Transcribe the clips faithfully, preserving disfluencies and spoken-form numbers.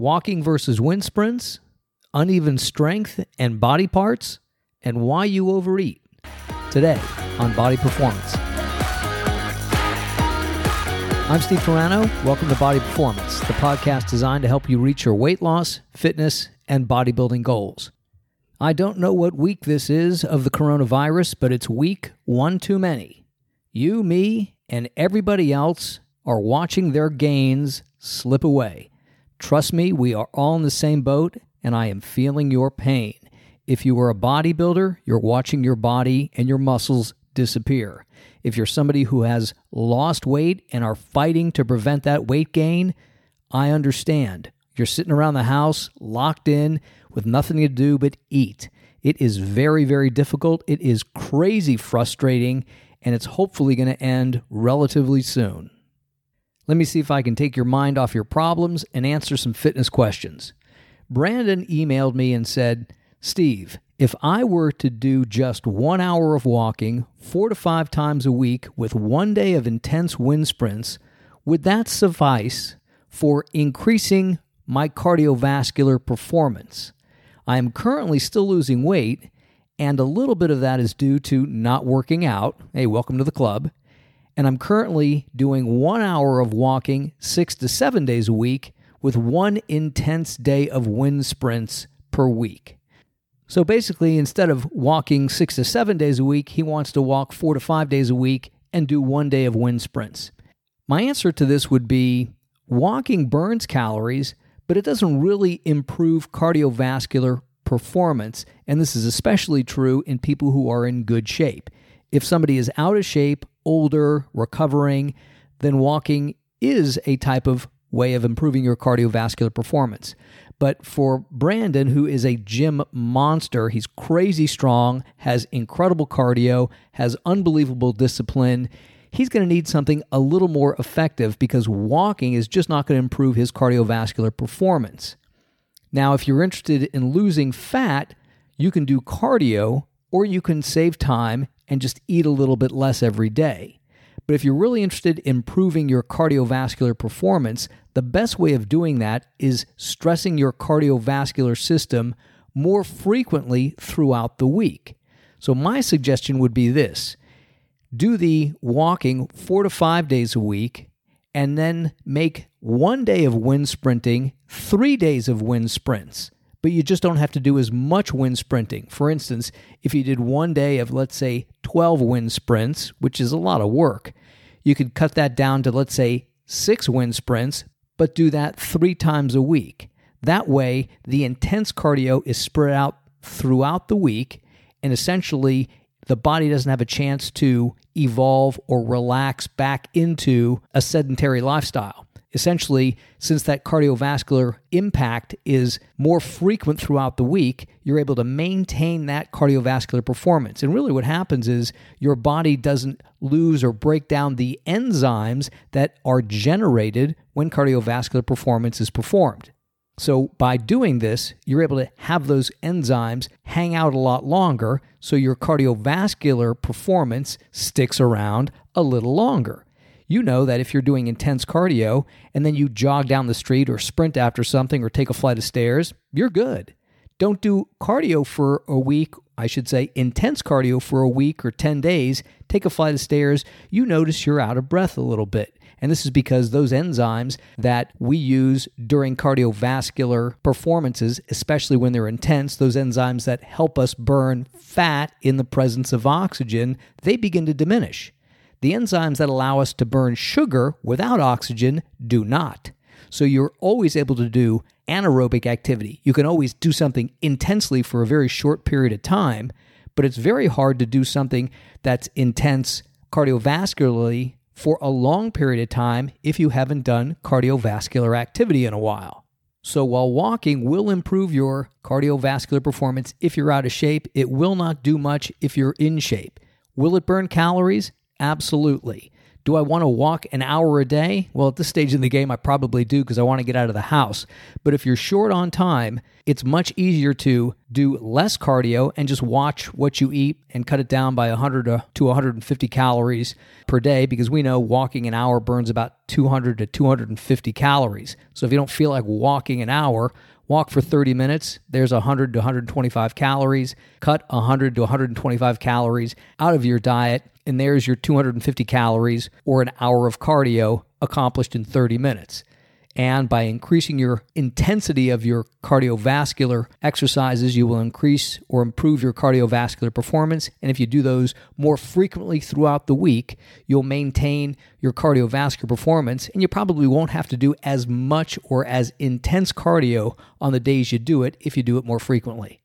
walking versus wind sprints, uneven strength and body parts, and why you overeat today on Body Performance. I'm Steve Terrano. Welcome to Body Performance, the podcast designed to help you reach your weight loss, fitness, and bodybuilding goals. I don't know what week this is of the coronavirus, but it's week one too many. You, me, and everybody else are watching their gains slip away. Trust me, we are all in the same boat, and I am feeling your pain. If you are a bodybuilder, you're watching your body and your muscles disappear. If you're somebody who has lost weight and are fighting to prevent that weight gain, I understand. You're sitting around the house, locked in, with nothing to do but eat. It is very, very difficult. It is crazy frustrating, and it's hopefully going to end relatively soon. Let me see if I can take your mind off your problems and answer some fitness questions. Brandon emailed me and said, Steve, if I were to do just one hour of walking four to five times a week with one day of intense wind sprints, would that suffice for increasing my cardiovascular performance? I am currently still losing weight, and a little bit of that is due to not working out. Hey, welcome to the club. And I'm currently doing one hour of walking six to seven days a week with one intense day of wind sprints per week. So basically, instead of walking six to seven days a week, he wants to walk four to five days a week and do one day of wind sprints. My answer to this would be walking burns calories, but it doesn't really improve cardiovascular performance. And this is especially true in people who are in good shape. If somebody is out of shape, older, recovering, then walking is a type of way of improving your cardiovascular performance. But for Brandon, who is a gym monster, he's crazy strong, has incredible cardio, has unbelievable discipline, he's going to need something a little more effective because walking is just not going to improve his cardiovascular performance. Now, if you're interested in losing fat, you can do cardio or you can save time and just eat a little bit less every day. But if you're really interested in improving your cardiovascular performance, the best way of doing that is stressing your cardiovascular system more frequently throughout the week. So my suggestion would be this. Do the walking four to five days a week, and then make one day of wind sprinting, three days of wind sprints. But you just don't have to do as much wind sprinting. For instance, if you did one day of, let's say, twelve wind sprints, which is a lot of work, you could cut that down to, let's say, six wind sprints, but do that three times a week. That way, the intense cardio is spread out throughout the week, and essentially, the body doesn't have a chance to evolve or relax back into a sedentary lifestyle. Essentially, since that cardiovascular impact is more frequent throughout the week, you're able to maintain that cardiovascular performance. And really what happens is your body doesn't lose or break down the enzymes that are generated when cardiovascular performance is performed. So by doing this, you're able to have those enzymes hang out a lot longer, so your cardiovascular performance sticks around a little longer. You know that if you're doing intense cardio and then you jog down the street or sprint after something or take a flight of stairs, you're good. Don't do cardio for a week, I should say intense cardio for a week or ten days, take a flight of stairs, you notice you're out of breath a little bit. And this is because those enzymes that we use during cardiovascular performances, especially when they're intense, those enzymes that help us burn fat in the presence of oxygen, they begin to diminish. The enzymes that allow us to burn sugar without oxygen do not. So you're always able to do anaerobic activity. You can always do something intensely for a very short period of time, but it's very hard to do something that's intense cardiovascularly for a long period of time if you haven't done cardiovascular activity in a while. So while walking will improve your cardiovascular performance if you're out of shape, it will not do much if you're in shape. Will it burn calories? Absolutely. Do I want to walk an hour a day? Well, at this stage in the game, I probably do because I want to get out of the house. But if you're short on time, it's much easier to do less cardio and just watch what you eat and cut it down by one hundred to one hundred fifty calories per day, because we know walking an hour burns about two hundred to two hundred fifty calories. So if you don't feel like walking an hour, walk for thirty minutes, there's one hundred to one hundred twenty-five calories. Cut one hundred to one hundred twenty-five calories out of your diet, and there's your two hundred fifty calories or an hour of cardio accomplished in thirty minutes. And by increasing your intensity of your cardiovascular exercises, you will increase or improve your cardiovascular performance. And if you do those more frequently throughout the week, you'll maintain your cardiovascular performance, and you probably won't have to do as much or as intense cardio on the days you do it if you do it more frequently.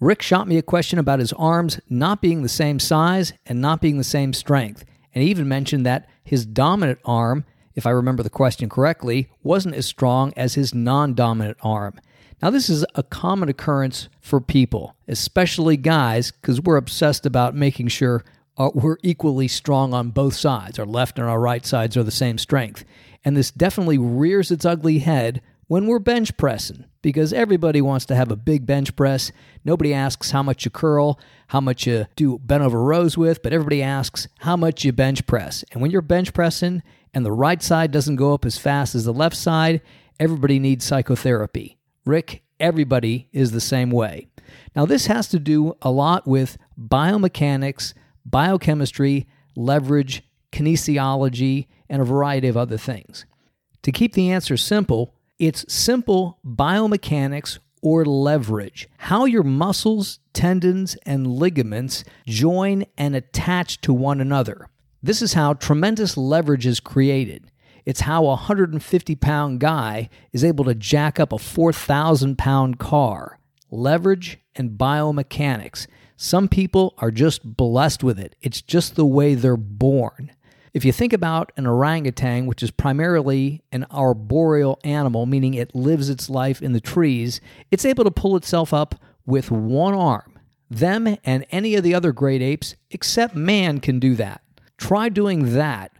Rick shot me a question about his arms not being the same size and not being the same strength, and he even mentioned that his dominant arm, if I remember the question correctly, wasn't as strong as his non-dominant arm. Now, this is a common occurrence for people, especially guys, because we're obsessed about making sure uh, we're equally strong on both sides. Our left and our right sides are the same strength. And this definitely rears its ugly head when we're bench pressing, because everybody wants to have a big bench press. Nobody asks how much you curl, how much you do bent over rows with, but everybody asks how much you bench press. And when you're bench pressing and the right side doesn't go up as fast as the left side, everybody needs psychotherapy. Rick, everybody is the same way. Now, this has to do a lot with biomechanics, biochemistry, leverage, kinesiology, and a variety of other things. To keep the answer simple, it's simple biomechanics or leverage, how your muscles, tendons, and ligaments join and attach to one another. This is how tremendous leverage is created. It's how a one hundred fifty pound guy is able to jack up a four thousand pound car. Leverage and biomechanics. Some people are just blessed with it. It's just the way they're born. If you think about an orangutan, which is primarily an arboreal animal, meaning it lives its life in the trees, it's able to pull itself up with one arm. Them and any of the other great apes, except man, can do that. Try doing that,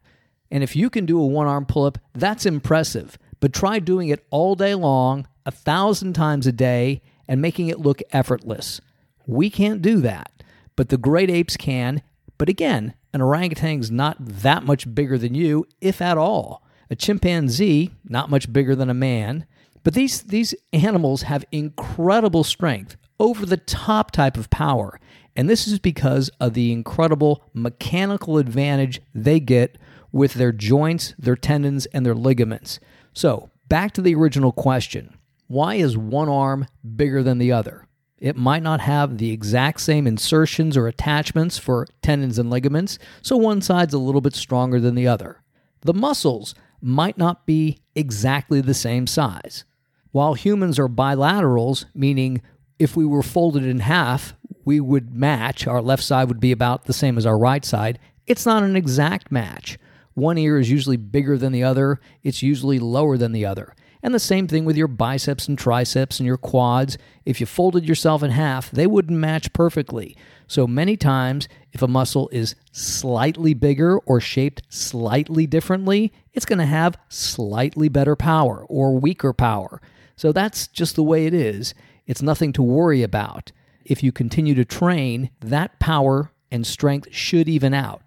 and if you can do a one-arm pull-up, that's impressive. But try doing it all day long, a thousand times a day, and making it look effortless. We can't do that, but the great apes can. But again, an orangutan's not that much bigger than you, if at all. A chimpanzee, not much bigger than a man. But these, these animals have incredible strength, over-the-top type of power. And this is because of the incredible mechanical advantage they get with their joints, their tendons, and their ligaments. So, back to the original question. Why is one arm bigger than the other? It might not have the exact same insertions or attachments for tendons and ligaments, so one side's a little bit stronger than the other. The muscles might not be exactly the same size. While humans are bilaterals, meaning if we were folded in half, we would match. Our left side would be about the same as our right side. It's not an exact match. One ear is usually bigger than the other. It's usually lower than the other. And the same thing with your biceps and triceps and your quads. If you folded yourself in half, they wouldn't match perfectly. So many times, if a muscle is slightly bigger or shaped slightly differently, it's going to have slightly better power or weaker power. So that's just the way it is. It's nothing to worry about. If you continue to train, that power and strength should even out.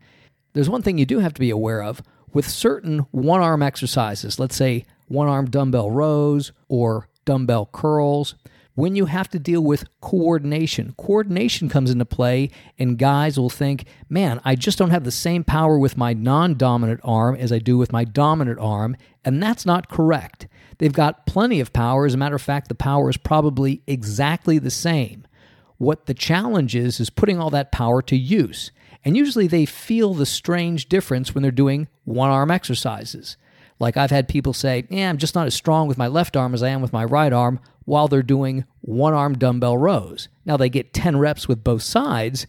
There's one thing you do have to be aware of. With certain one-arm exercises, let's say one-arm dumbbell rows or dumbbell curls, when you have to deal with coordination, coordination comes into play, and guys will think, man, I just don't have the same power with my non-dominant arm as I do with my dominant arm, and that's not correct. They've got plenty of power. As a matter of fact, the power is probably exactly the same. What the challenge is, is putting all that power to use. And usually they feel the strange difference when they're doing one-arm exercises. Like I've had people say, yeah, I'm just not as strong with my left arm as I am with my right arm, while they're doing one-arm dumbbell rows. Now they get ten reps with both sides,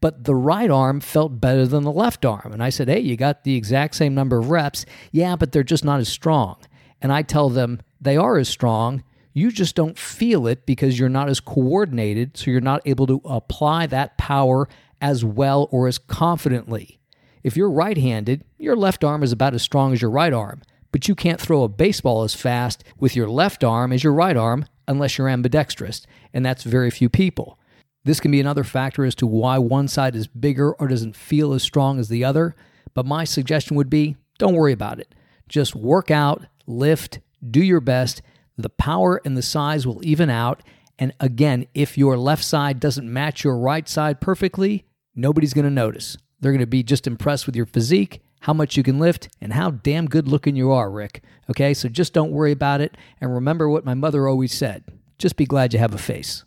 but the right arm felt better than the left arm. And I said, hey, you got the exact same number of reps. Yeah, but they're just not as strong. And I tell them they are as strong. You just don't feel it because you're not as coordinated, so you're not able to apply that power as well or as confidently. If you're right-handed, your left arm is about as strong as your right arm, but you can't throw a baseball as fast with your left arm as your right arm unless you're ambidextrous, and that's very few people. This can be another factor as to why one side is bigger or doesn't feel as strong as the other, but my suggestion would be don't worry about it. Just work out, lift, do your best. The power and the size will even out, and again, if your left side doesn't match your right side perfectly, nobody's going to notice. They're going to be just impressed with your physique, how much you can lift, and how damn good looking you are, Rick. Okay, so just don't worry about it, and remember what my mother always said. Just be glad you have a face.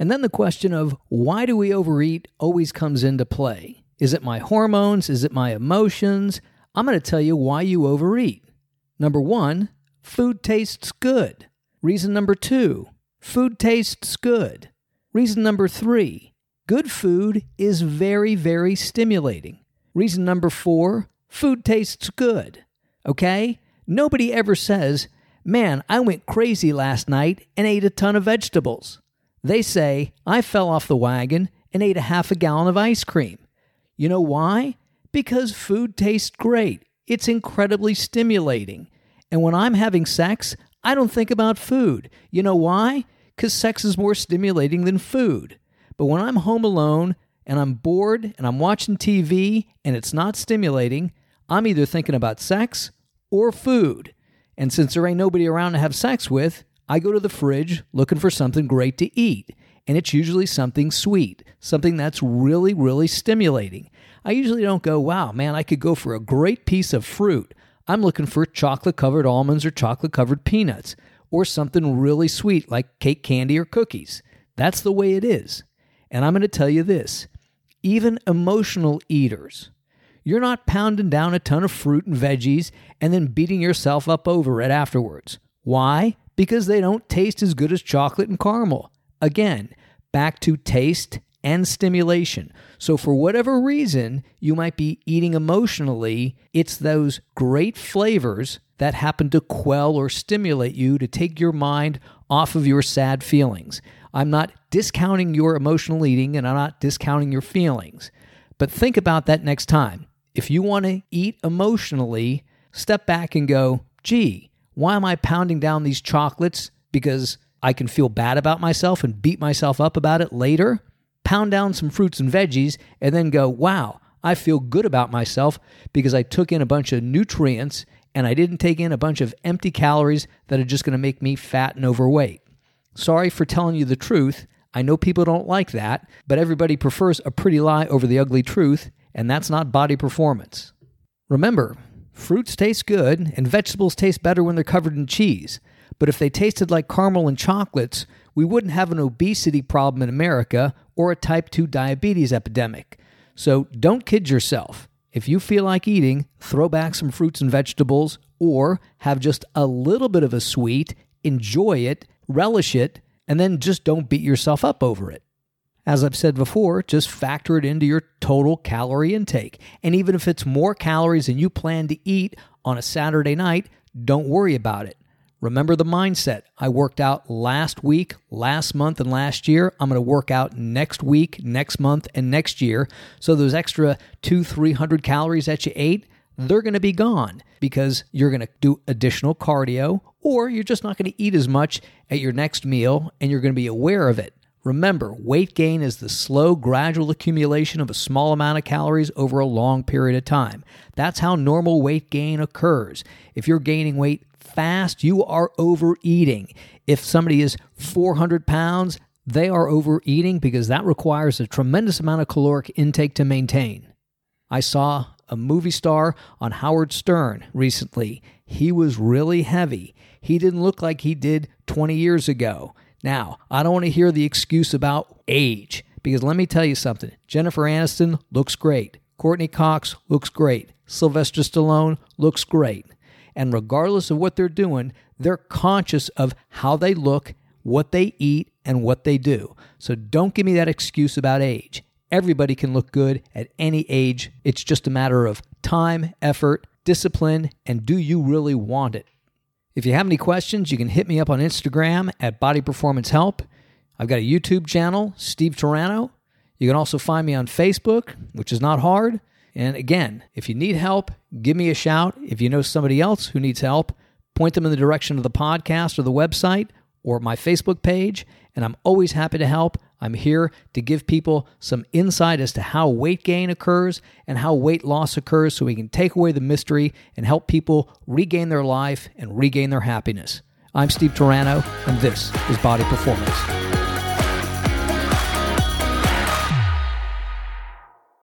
And then the question of why do we overeat always comes into play. Is it my hormones? Is it my emotions? I'm going to tell you why you overeat. Number one, food tastes good. Reason number two, food tastes good. Reason number three, good food is very, very stimulating. Reason number four, food tastes good. Okay? Nobody ever says, man, I went crazy last night and ate a ton of vegetables. They say, I fell off the wagon and ate a half a gallon of ice cream. You know why? Because food tastes great. It's incredibly stimulating. And when I'm having sex, I don't think about food. You know why? Because sex is more stimulating than food. But when I'm home alone and I'm bored and I'm watching T V and it's not stimulating, I'm either thinking about sex or food. And since there ain't nobody around to have sex with, I go to the fridge looking for something great to eat, and it's usually something sweet, something that's really, really stimulating. I usually don't go, wow, man, I could go for a great piece of fruit. I'm looking for chocolate-covered almonds or chocolate-covered peanuts or something really sweet like cake candy or cookies. That's the way it is. And I'm going to tell you this, even emotional eaters, you're not pounding down a ton of fruit and veggies and then beating yourself up over it afterwards. Why? Because they don't taste as good as chocolate and caramel. Again, back to taste and stimulation. So for whatever reason you might be eating emotionally, it's those great flavors that happen to quell or stimulate you to take your mind off of your sad feelings. I'm not discounting your emotional eating and I'm not discounting your feelings. But think about that next time. If you want to eat emotionally, step back and go, gee, why am I pounding down these chocolates? Because I can feel bad about myself and beat myself up about it later. Pound down some fruits and veggies and then go, wow, I feel good about myself because I took in a bunch of nutrients and I didn't take in a bunch of empty calories that are just going to make me fat and overweight. Sorry for telling you the truth. I know people don't like that, but everybody prefers a pretty lie over the ugly truth, and that's not body performance. Remember, fruits taste good, and vegetables taste better when they're covered in cheese. But if they tasted like caramel and chocolates, we wouldn't have an obesity problem in America or a type two diabetes epidemic. So don't kid yourself. If you feel like eating, throw back some fruits and vegetables or have just a little bit of a sweet, enjoy it, relish it, and then just don't beat yourself up over it. As I've said before, just factor it into your total calorie intake. And even if it's more calories than you plan to eat on a Saturday night, don't worry about it. Remember the mindset. I worked out last week, last month, and last year. I'm going to work out next week, next month, and next year. So those extra two hundred, three hundred calories that you ate, they're going to be gone because you're going to do additional cardio or you're just not going to eat as much at your next meal and you're going to be aware of it. Remember, weight gain is the slow, gradual accumulation of a small amount of calories over a long period of time. That's how normal weight gain occurs. If you're gaining weight fast, you are overeating. If somebody is four hundred pounds, they are overeating because that requires a tremendous amount of caloric intake to maintain. I saw a movie star on Howard Stern recently. He was really heavy. He didn't look like he did twenty years ago. Now, I don't want to hear the excuse about age, because let me tell you something. Jennifer Aniston looks great. Courtney Cox looks great. Sylvester Stallone looks great. And regardless of what they're doing, they're conscious of how they look, what they eat, and what they do. So don't give me that excuse about age. Everybody can look good at any age. It's just a matter of time, effort, discipline, and do you really want it? If you have any questions, you can hit me up on Instagram at Body Performance Help. I've got a YouTube channel, Steve Terrano. You can also find me on Facebook, which is not hard. And again, if you need help, give me a shout. If you know somebody else who needs help, point them in the direction of the podcast or the website or my Facebook page, and I'm always happy to help. I'm here to give people some insight as to how weight gain occurs and how weight loss occurs so we can take away the mystery and help people regain their life and regain their happiness. I'm Steve Terrano, and this is Body Performance.